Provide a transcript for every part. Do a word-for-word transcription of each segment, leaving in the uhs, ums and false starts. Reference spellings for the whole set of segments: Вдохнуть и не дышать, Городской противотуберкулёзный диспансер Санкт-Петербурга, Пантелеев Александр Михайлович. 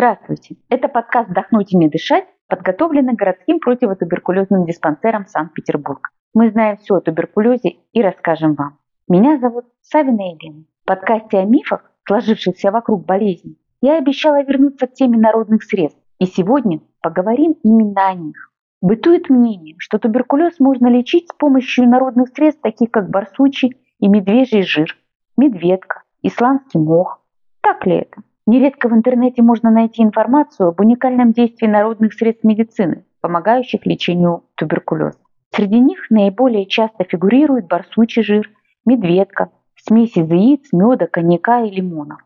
Здравствуйте! Это подкаст «Вдохнуть и не дышать», подготовленный городским противотуберкулезным диспансером Санкт-Петербурга. Мы знаем все о туберкулезе и расскажем вам. Меня зовут Савина Елена. В подкасте о мифах, сложившихся вокруг болезни, я обещала вернуться к теме народных средств, и сегодня поговорим именно о них. Бытует мнение, что туберкулез можно лечить с помощью народных средств, таких как барсучий и медвежий жир, медведка, исландский мох. Так ли это? Нередко в интернете можно найти информацию об уникальном действии народных средств медицины, помогающих лечению туберкулеза. Среди них наиболее часто фигурирует барсучий жир, медведка, смесь из яиц, меда, коньяка и лимонов.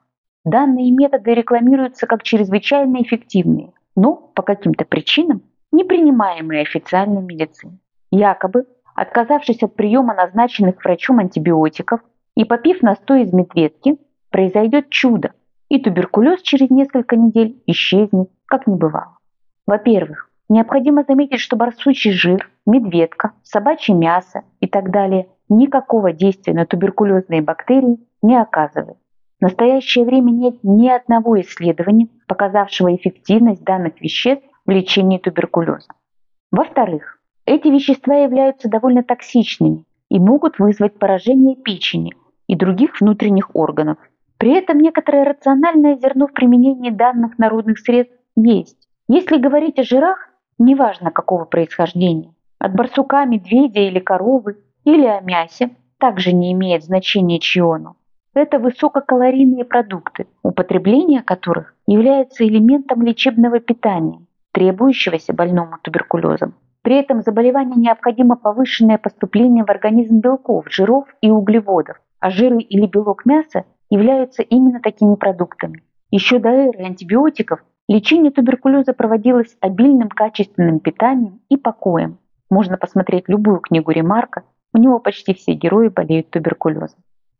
Данные методы рекламируются как чрезвычайно эффективные, но по каким-то причинам не принимаемые официальной медициной. Якобы, отказавшись от приема назначенных врачом антибиотиков и попив настой из медведки, произойдет чудо, и туберкулез через несколько недель исчезнет, как не бывало. Во-первых, необходимо заметить, что барсучий жир, медведка, собачье мясо и так далее никакого действия на туберкулезные бактерии не оказывает. В настоящее время нет ни одного исследования, показавшего эффективность данных веществ в лечении туберкулеза. Во-вторых, эти вещества являются довольно токсичными и могут вызвать поражение печени и других внутренних органов. При этом некоторое рациональное зерно в применении данных народных средств есть. Если говорить о жирах, неважно какого происхождения, от барсука, медведя или коровы, или о мясе, также не имеет значения, чье оно. Это высококалорийные продукты, употребление которых является элементом лечебного питания, требующегося больному туберкулезом. При этом заболеванию необходимо повышенное поступление в организм белков, жиров и углеводов, а жиры или белок мяса являются именно такими продуктами. Еще до эры антибиотиков лечение туберкулеза проводилось обильным качественным питанием и покоем. Можно посмотреть любую книгу Ремарка, у него почти все герои болеют туберкулезом.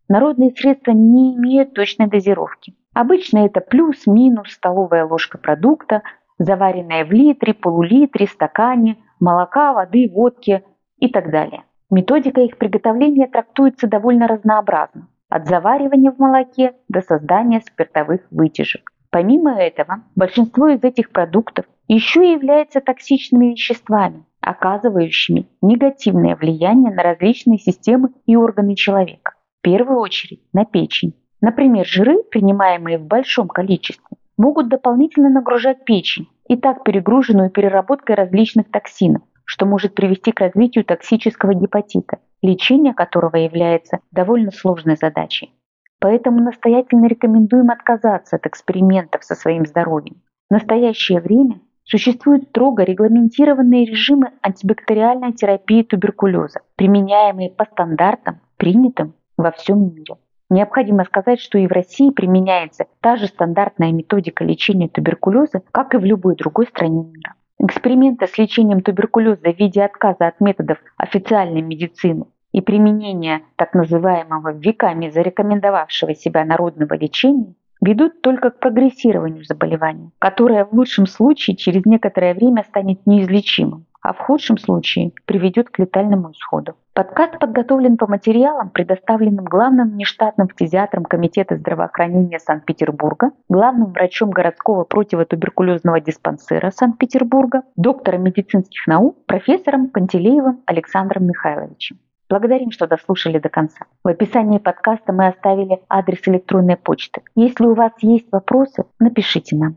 Народные средства не имеют точной дозировки. Обычно это плюс-минус столовая ложка продукта, заваренная в литре, полулитре, стакане, молока, воды, водки и так далее. Методика их приготовления трактуется довольно разнообразно. От заваривания в молоке до создания спиртовых вытяжек. Помимо этого, большинство из этих продуктов еще и являются токсичными веществами, оказывающими негативное влияние на различные системы и органы человека. В первую очередь на печень. Например, жиры, принимаемые в большом количестве, могут дополнительно нагружать печень, и так перегруженную переработкой различных токсинов, что может привести к развитию токсического гепатита, лечение которого является довольно сложной задачей. Поэтому настоятельно рекомендуем отказаться от экспериментов со своим здоровьем. В настоящее время существуют строго регламентированные режимы антибактериальной терапии туберкулеза, применяемые по стандартам, принятым во всем мире. Необходимо сказать, что и в России применяется та же стандартная методика лечения туберкулеза, как и в любой другой стране мира. Эксперименты с лечением туберкулеза в виде отказа от методов официальной медицины и применения так называемого веками зарекомендовавшего себя народного лечения ведут только к прогрессированию заболевания, которое в лучшем случае через некоторое время станет неизлечимым, а в худшем случае приведет к летальному исходу. Подкаст подготовлен по материалам, предоставленным главным нештатным фтизиатром Комитета здравоохранения Санкт-Петербурга, главным врачом городского противотуберкулезного диспансера Санкт-Петербурга, доктором медицинских наук, профессором Пантелеевым Александром Михайловичем. Благодарим, что дослушали до конца. В описании подкаста мы оставили адрес электронной почты. Если у вас есть вопросы, напишите нам.